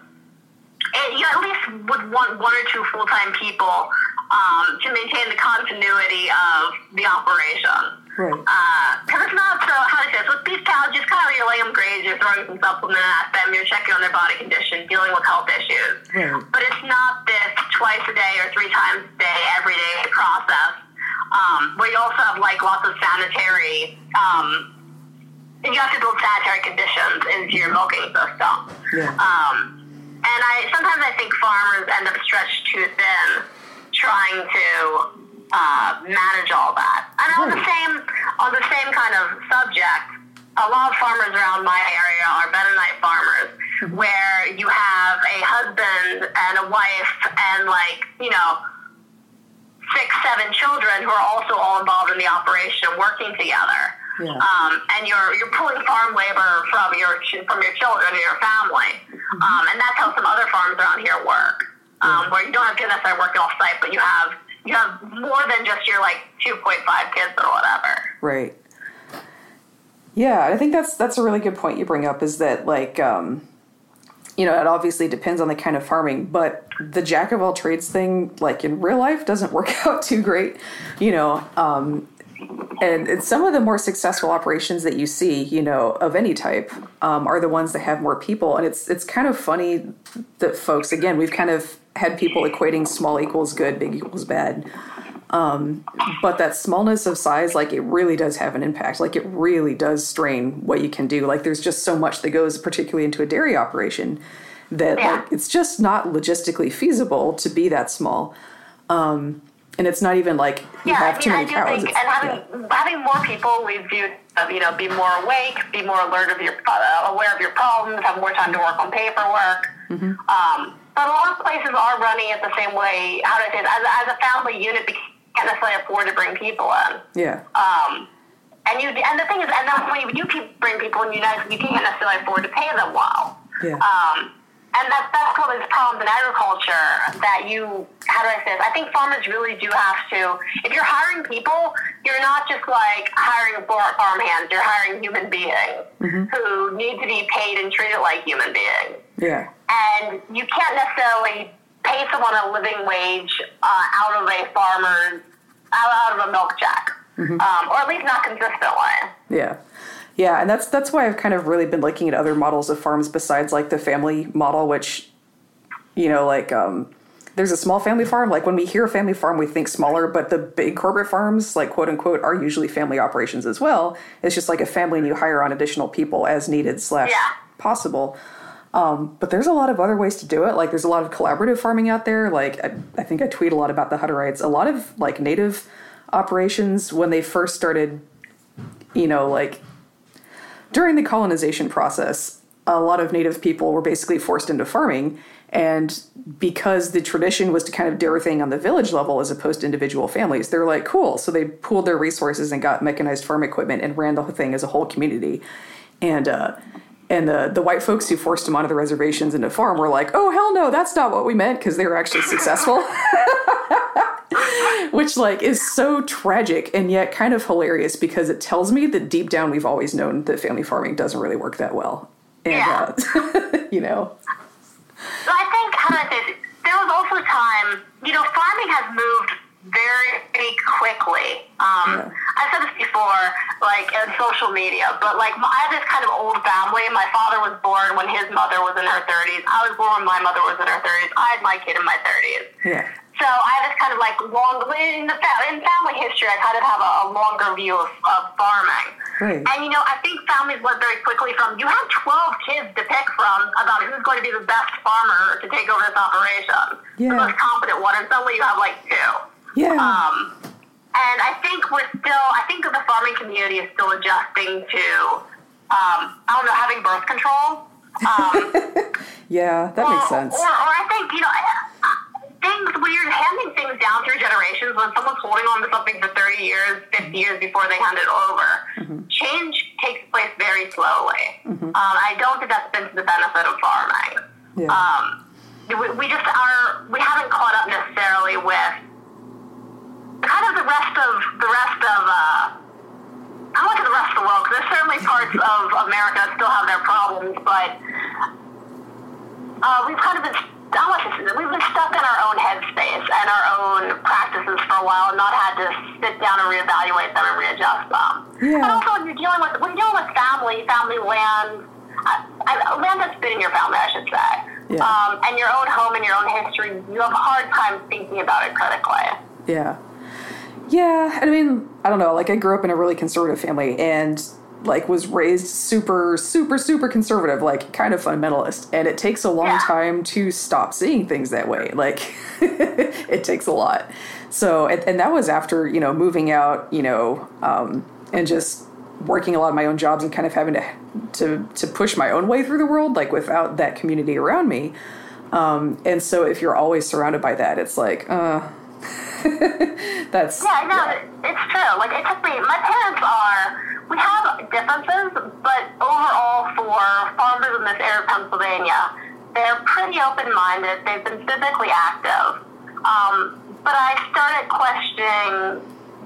It, you at least would want one or two full-time people Um, to maintain the continuity of the operation. Right. Because uh, it's not so, how do you say this, with beef cows, you're just kind of, you're letting them graze, you're throwing some supplement at them, you're checking on their body condition, dealing with health issues. Yeah. But it's not this twice a day or three times a day, every day process, um, where you also have, like, lots of sanitary, um, and you have to build sanitary conditions into your milking system. Yeah. Um, and I sometimes I think farmers end up stretched too thin trying to uh, manage all that. And on the same on the same kind of subject, a lot of farmers around my area are Mennonite farmers, where you have a husband and a wife and, like, you know, six, seven children who are also all involved in the operation working together. Yeah. Um, and you're you're pulling farm labor from your from your children and your family. Mm-hmm. Um, and that's how some other farms around here work. Um, where you don't have to necessarily work off site, but you have you have more than just your like two point five kids or whatever. Right. Yeah, I think that's that's a really good point you bring up. Is that like um, you know, it obviously depends on the kind of farming, but the jack of all trades thing, like in real life, doesn't work out too great. You know, um, and, and some of the more successful operations that you see, you know, of any type, um, are the ones that have more people. And it's it's kind of funny that folks, again, we've kind of had people equating small equals good, big equals bad. Um, but that smallness of size, like, it really does have an impact. Like, it really does strain what you can do. Like, there's just so much that goes particularly into a dairy operation that yeah. like, it's just not logistically feasible to be that small. Um, and it's not even like you yeah, have I mean, too many cows. Think, and having, yeah. having more people leads you to, you know, be more awake, be more alert of your, uh, aware of your problems, have more time to work on paperwork. Mm-hmm. Um, But a lot of places are running it the same way. How do I say it? As, as a family unit, you can't necessarily afford to bring people in. Yeah. Um, and you and the thing is, and then when you do keep bring people in, you you can't necessarily afford to pay them well. Yeah. Um, and that's that's one of these problems in agriculture that you. How do I say this? I think farmers really do have to. If you're hiring people, you're not just like hiring farmhands. You're hiring human beings mm-hmm. who need to be paid and treated like human beings. Yeah. And you can't necessarily pay someone a living wage uh, out of a farmer's, out of a milk check, mm-hmm. um, or at least not consistently. Yeah. Yeah, and that's that's why I've kind of really been looking at other models of farms besides like the family model, which, you know, like um, there's a small family farm. Like when we hear family farm, we think smaller, but the big corporate farms, like quote unquote, are usually family operations as well. It's just like a family and you hire on additional people as needed slash possible. Um, but there's a lot of other ways to do it. Like there's a lot of collaborative farming out there. Like I, I think I tweet a lot about the Hutterites. A lot of like native operations when they first started, you know, like during the colonization process, a lot of native people were basically forced into farming. And because the tradition was to kind of do everything on the village level as opposed to individual families, they're like, cool. So they pooled their resources and got mechanized farm equipment and ran the whole thing as a whole community. And, uh, And the, the white folks who forced them onto the reservations and the farm were like, oh, hell no, that's not what we meant, because they were actually successful, which like is so tragic and yet kind of hilarious because it tells me that deep down we've always known that family farming doesn't really work that well. And, yeah. Uh, you know. Well, I think, how do I say this? There was also a time, you know, farming has moved very quickly. Um, yeah. I've said this before, like, in social media, but, like, I have this kind of old family. My father was born when his mother was in her thirties. I was born when my mother was in her thirties. I had my kid in my thirties. Yeah. So I have this kind of, like, long, in the fa- in family history, I kind of have a, a longer view of, of farming. Right. And, you know, I think families went very quickly from, you have twelve kids to pick from about who's going to be the best farmer to take over this operation. Yeah. The most competent one, and suddenly you have, like, two. Yeah. Um, and I think we're still, I think the farming community is still adjusting to, um, I don't know, having birth control. Um, yeah, that or, makes sense. Or, or I think, you know, things, when you're handing things down through generations, when someone's holding on to something for thirty years, fifty years before they hand it over, mm-hmm. change takes place very slowly. Mm-hmm. Um, I don't think that's been to the benefit of farming. Yeah. Um, we, we just are, we haven't caught up necessarily with, kind of the rest of the rest of uh, I look at the rest of the world because there's certainly parts of America that still have their problems, but uh, we've kind of been I don't want to say this, we've been stuck in our own headspace and our own practices for a while, and not had to sit down and reevaluate them and readjust them. Yeah. But also, when you're dealing with when you're dealing with family, family land, uh, land that's been in your family, I should say, yeah. um, and your own home and your own history, you have a hard time thinking about it critically. Yeah. Yeah, I mean, I don't know, like I grew up in a really conservative family and like was raised super, super, super conservative, like kind of fundamentalist. And it takes a long yeah. time to stop seeing things that way. Like it takes a lot. So, and, and that was after, you know, moving out, you know, um, and just working a lot of my own jobs and kind of having to, to, to push my own way through the world, like without that community around me. Um, and so if you're always surrounded by that, it's like, uh, that's yeah no yeah. It's true, like it took me my parents are we have differences, but overall for farmers in this area of Pennsylvania, they're pretty open-minded, they've been civically active, um, but I started questioning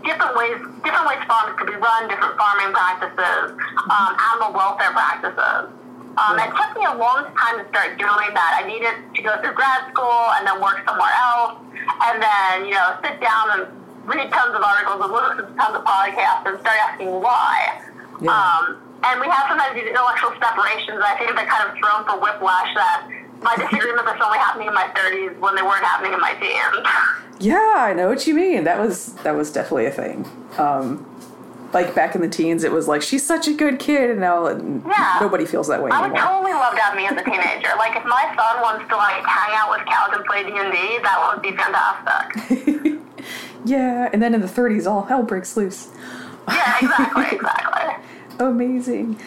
different ways different ways farms could be run, different farming practices, um, animal welfare practices. Um, it took me a long time to start doing that. I needed to go through grad school and then work somewhere else and then, you know, sit down and read tons of articles and listen to tons of podcasts and start asking why. Yeah. Um, and we have sometimes these intellectual separations. I think they're kind of thrown for whiplash that my disagreements are only happening in my thirties when they weren't happening in my teens. Yeah, I know what you mean. That was that was definitely a thing. Um Like, back in the teens, it was like, she's such a good kid, and now yeah. nobody feels that way I anymore. I would totally love to have me as a teenager. Like, if my son wants to, like, hang out with cows and play D and D, that would be fantastic. Yeah, and then in the thirties, all hell breaks loose. Yeah, exactly, exactly. Amazing.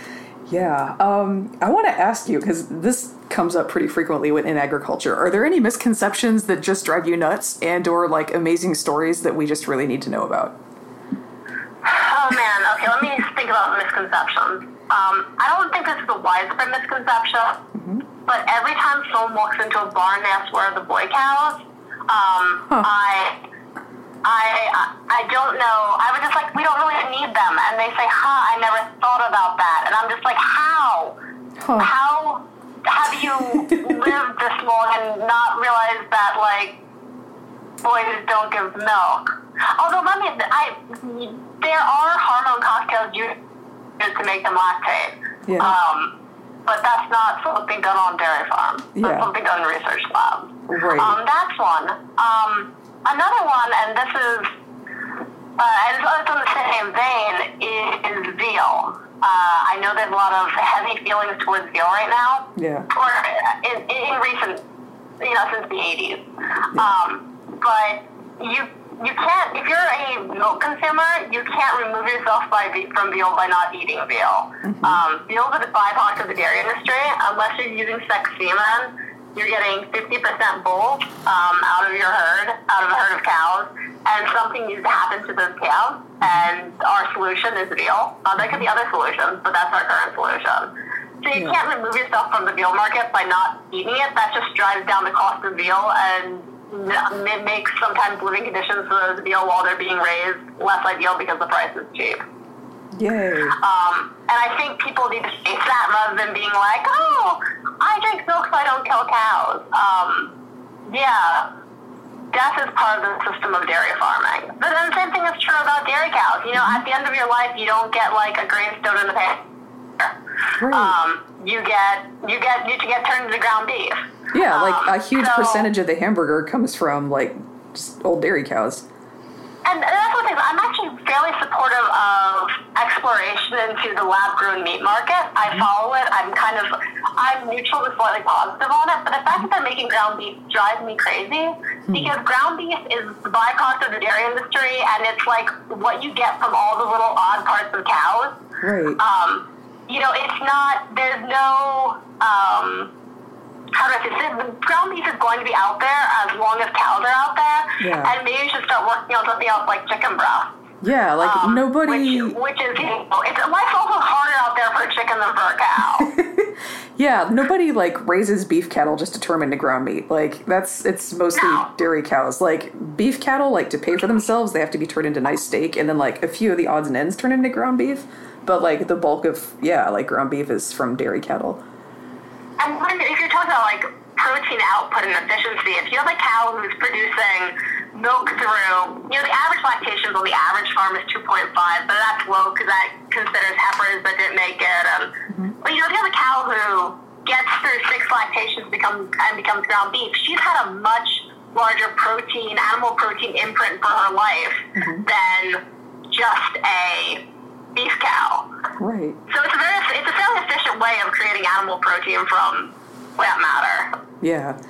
Yeah. Um, I want to ask you, because this comes up pretty frequently in agriculture, are there any misconceptions that just drive you nuts and or, like, amazing stories that we just really need to know about? Oh, man. Okay, let me think about misconceptions. Um, I don't think this is a widespread misconception, mm-hmm. but every time someone walks into a barn, they ask where are the boy cows. Um, huh. I, I, I don't know. I was just like, we don't really need them. And they say, huh, I never thought about that. And I'm just like, how? Huh. How have you lived this long and not realized that, like, boys don't give milk? Although, let me, I... there are hormone cocktails used is to make them lactate. Yeah. Um, but that's not something done on dairy farm. That's yeah. something done in research lab. Right. Um, that's one. Um, another one, and this is, uh, and it's in the same vein, is veal. Uh, I know there's a lot of heavy feelings towards veal right now. Yeah. Or in, in recent, you know, since the eighties. Yeah. Um, but you you can't, if you're a milk consumer, you can't remove yourself by from veal by not eating veal. Mm-hmm. Um, veal is a byproduct of the dairy industry. Unless you're using sex semen, you're getting fifty percent bull um, out of your herd, out of a herd of cows, and something needs to happen to those cows, and our solution is veal. Uh, there could be other solutions, but that's our current solution. So you yeah. can't remove yourself from the veal market by not eating it. That just drives down the cost of veal and it makes sometimes living conditions for those veal while they're being raised less ideal because the price is cheap. Yay. Um, and I think people need to face that rather than being like, oh, I drink milk so I don't kill cows. Um, yeah. Death is part of the system of dairy farming. But then the same thing is true about dairy cows. You know, at the end of your life, you don't get like a gravestone in the pan. Right. Um, you get you get you get turned into ground beef. Yeah, like um, a huge so, percentage of the hamburger comes from like just old dairy cows. And that's one thing. I'm actually fairly supportive of exploration into the lab-grown meat market. I follow it. I'm kind of I'm neutral to slightly positive on it. But the fact that they're making ground beef drives me crazy hmm. because ground beef is the byproduct of the dairy industry, and it's like what you get from all the little odd parts of cows. Right. Um, You know, it's not, there's no, um, how do I say this? The ground beef is going to be out there as long as cows are out there. Yeah. And maybe you should start working on something else like chicken broth. Yeah, like um, nobody. Which, which is, you know, it's, life's also harder out there for a chicken than for a cow. Yeah, nobody like raises beef cattle just to turn into ground meat. Like that's, it's mostly no. dairy cows. Like beef cattle, like to pay for themselves, they have to be turned into nice steak. And then like a few of the odds and ends turn into ground beef. But, like, the bulk of, yeah, like, ground beef is from dairy cattle. And when, if you're talking about, like, protein output and efficiency, if you have a cow who's producing milk through, you know, the average lactation on the average farm is two point five, but that's low because that considers heifers that didn't make it. Um, mm-hmm. But, you know, if you have a cow who gets through six lactations become, and becomes ground beef, she's had a much larger protein, animal protein imprint for her life mm-hmm. than just a beef cow. Right. So it's a very, it's a fairly efficient way of creating animal protein from plant matter. Yeah.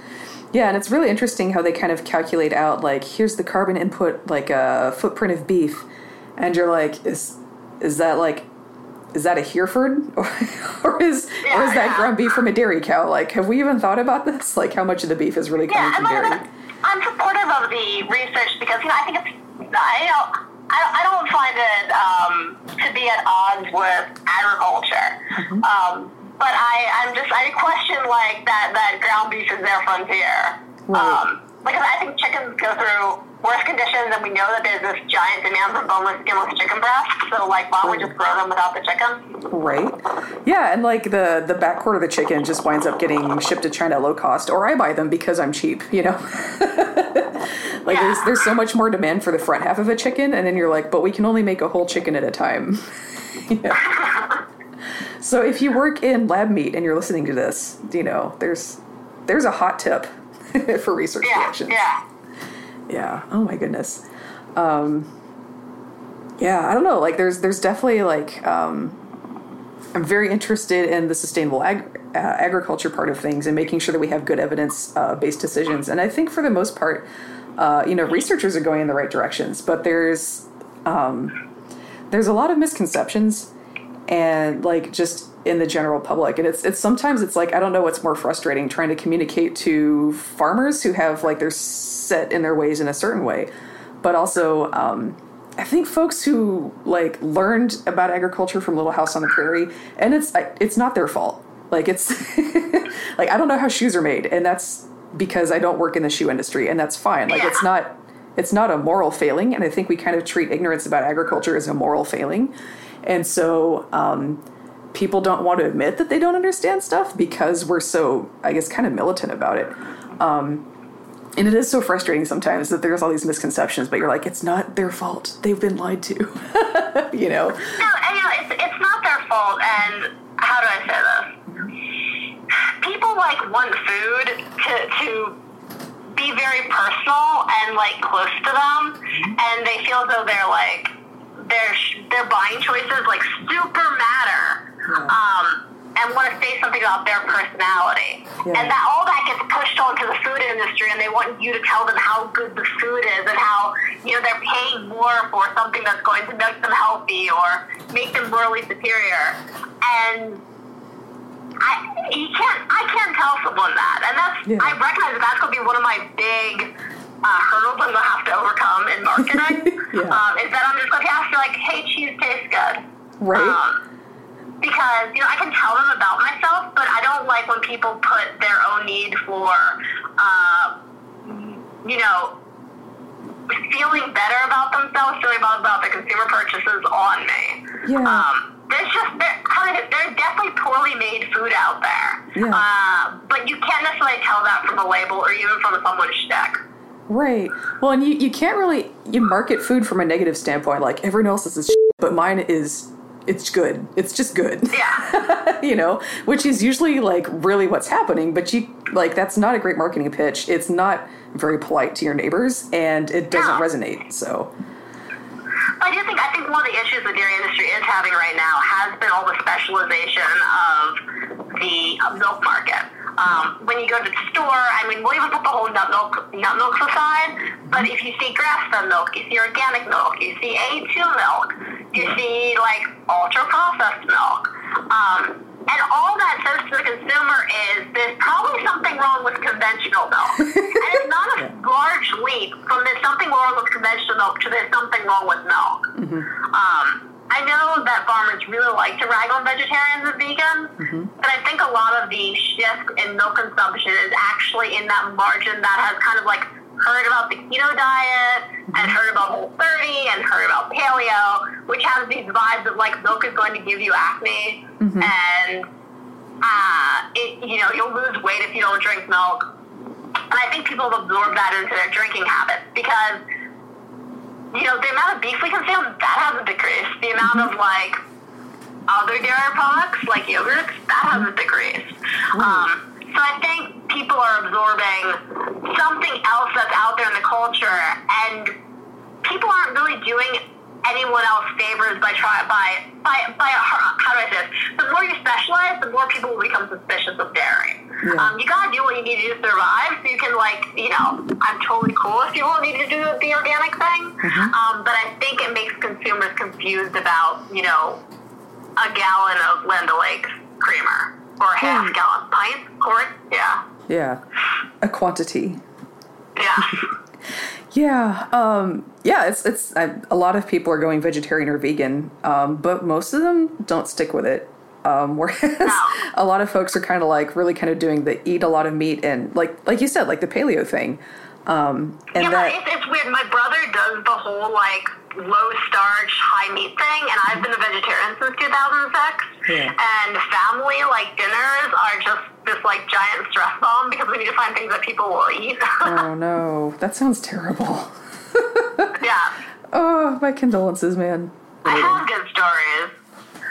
Yeah, and it's really interesting how they kind of calculate out, like, here's the carbon input, like, a uh, footprint of beef, and you're like, is is that, like, is that a Hereford? or, or is yeah, or is that yeah. ground beef from a dairy cow? Like, have we even thought about this? Like, how much of the beef is really coming yeah, from dairy? Yeah, I'm supportive of the research because, you know, I think it's, I don't, I don't find it um, to be at odds with agriculture, mm-hmm. um, but I, I'm just I question like that, that ground beef is their frontier right. um, because I think chickens go through worse conditions, and we know that there's this giant demand for boneless, skinless chicken breasts. So like, why don't we just grow them without the chicken? Right. Yeah, and like the the back quarter of the chicken just winds up getting shipped to China low cost, or I buy them because I'm cheap, you know. Like, yeah. there's, there's so much more demand for the front half of a chicken, and then you're like, but we can only make a whole chicken at a time. You know? So if you work in lab meat and you're listening to this, you know, there's there's a hot tip for research yeah, reactions. Yeah. Yeah. Oh, my goodness. Um, yeah, I don't know. Like, there's there's definitely, like, um, I'm very interested in the sustainable ag- uh, agriculture part of things and making sure that we have good evidence-based uh, decisions. And I think for the most part, Uh, you know, researchers are going in the right directions, but there's um, there's a lot of misconceptions and like just in the general public. And it's it's sometimes it's like, I don't know what's more frustrating, trying to communicate to farmers who have like they're set in their ways in a certain way. But also um, I think folks who like learned about agriculture from Little House on the Prairie, and it's it's not their fault. Like it's like, I don't know how shoes are made, and that's because I don't work in the shoe industry, and that's fine. Like yeah. it's not, it's not a moral failing. And I think we kind of treat ignorance about agriculture as a moral failing. And so, um, people don't want to admit that they don't understand stuff because we're so, I guess, kind of militant about it. Um, and it is so frustrating sometimes that there's all these misconceptions, but you're like, it's not their fault. They've been lied to, you know? No, I know it's, it's not their fault. fault, and how do I say this? People, like, want food to, to be very personal and, like, close to them, and they feel as though they're, like, their their buying choices, like, super matter, um, and want to say something about their personality. Yeah. And that all that gets pushed onto the food industry, and they want you to tell them how good the food is and how, you know, they're paying more for something that's going to make them healthy or make them morally superior. And I you can't, I can't tell someone that. And that's, yeah. I recognize that's going to be one of my big uh, hurdles I'm going to have to overcome in marketing, yeah. um, is that I'm just going to have to, like, hey, cheese tastes good. Right. Um, Because, you know, I can tell them about myself, but I don't like when people put their own need for, uh, you know, feeling better about themselves, feeling about, about their consumer purchases on me. Yeah. Um, there's just, there, there's definitely poorly made food out there. Yeah. Uh, but you can't necessarily tell that from a label or even from someone's shtick. Right. Well, and you, you can't really, you market food from a negative standpoint. Like, everyone else's is shit, but mine is... it's good. It's just good. Yeah. You know, which is usually, like, really what's happening. But you, like, that's not a great marketing pitch. It's not very polite to your neighbors, and it doesn't no. resonate. So I do think, I think one of the issues the dairy industry is having right now has been all the specialization of the milk market. Um, when you go to the store, I mean, we'll even put the whole nut milk, nut milks aside, but if you see grass-fed milk, you see organic milk, you see A two milk, you see, like, ultra-processed milk, um, and all that says to the consumer is there's probably something wrong with conventional milk, and it's not a large leap from there's something wrong with conventional milk to there's something wrong with milk. Mm-hmm. Um, I know that farmers really like to rag on vegetarians and vegans, mm-hmm. but I think a lot of the shift in milk consumption is actually in that margin that has kind of, like, heard about the keto diet, mm-hmm. and heard about Whole thirty, and heard about paleo, which has these vibes of, like, milk is going to give you acne, mm-hmm. and, uh, it, you know, you'll lose weight if you don't drink milk. And I think people have absorbed that into their drinking habits because... you know, the amount of beef we consume, that hasn't decreased. The amount of, like, other dairy products, like yogurts, that hasn't decreased. Um, so I think people are absorbing something else that's out there in the culture, and people aren't really doing anyone else favors by try by by by how do I say this? The more you specialize, the more people will become suspicious of dairy. Yeah. Um, you gotta do what you need to do to survive, so you can, like, you know, I'm totally cool if you want me to do the organic thing, mm-hmm. um, but I think it makes consumers confused about, you know, a gallon of Land O'Lakes creamer, or a half mm. gallon, pint, quart, yeah. Yeah, a quantity. Yeah. Yeah, um, yeah. It's it's I, a lot of people are going vegetarian or vegan, um, but most of them don't stick with it. Um, whereas no. a lot of folks are kind of like really kind of doing the eat a lot of meat and like like you said, like the paleo thing. Um, and yeah, that, it's, it's weird. My brother does the whole like low starch, high meat thing, and I've been a vegetarian since two thousand six. Yeah. And family like dinners are just. This like giant stress bomb because we need to find things that people will eat. Oh no, that sounds terrible. Yeah. Oh, my condolences, man. I have good stories.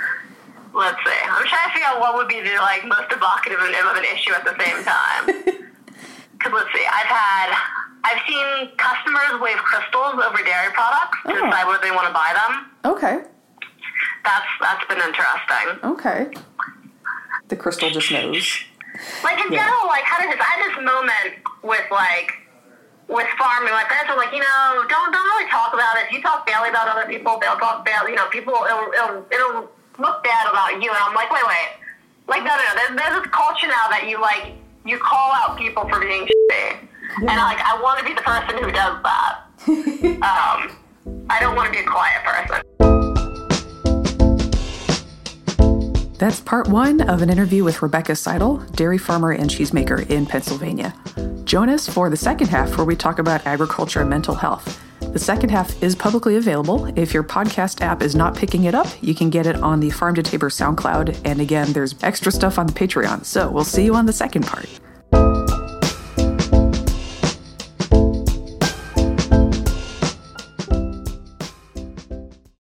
Let's see. I'm trying to figure out what would be the like most evocative of an issue at the same time. Because let's see, I've had, I've seen customers wave crystals over dairy products to oh. decide whether they want to buy them. Okay. That's that's been interesting. Okay. The crystal just knows. Like, in yeah. general, like, how does this, I had this moment with, like, with farming, like, parents were like, you know, don't, don't really talk about it. If you talk badly about other people, they'll talk badly, you know, people, it'll, it'll, it'll look bad about you, and I'm like, wait, wait, like, no, no, no, there's, there's this culture now that you, like, you call out people for being shitty, yeah. and, like, I want to be the person who does that. um, I don't want to be a quiet person. That's part one of an interview with Rebecca Seidel, dairy farmer and cheesemaker in Pennsylvania. Join us for the second half where we talk about agriculture and mental health. The second half is publicly available. If your podcast app is not picking it up, you can get it on the Farm to Tabor SoundCloud. And again, there's extra stuff on the Patreon. So we'll see you on the second part.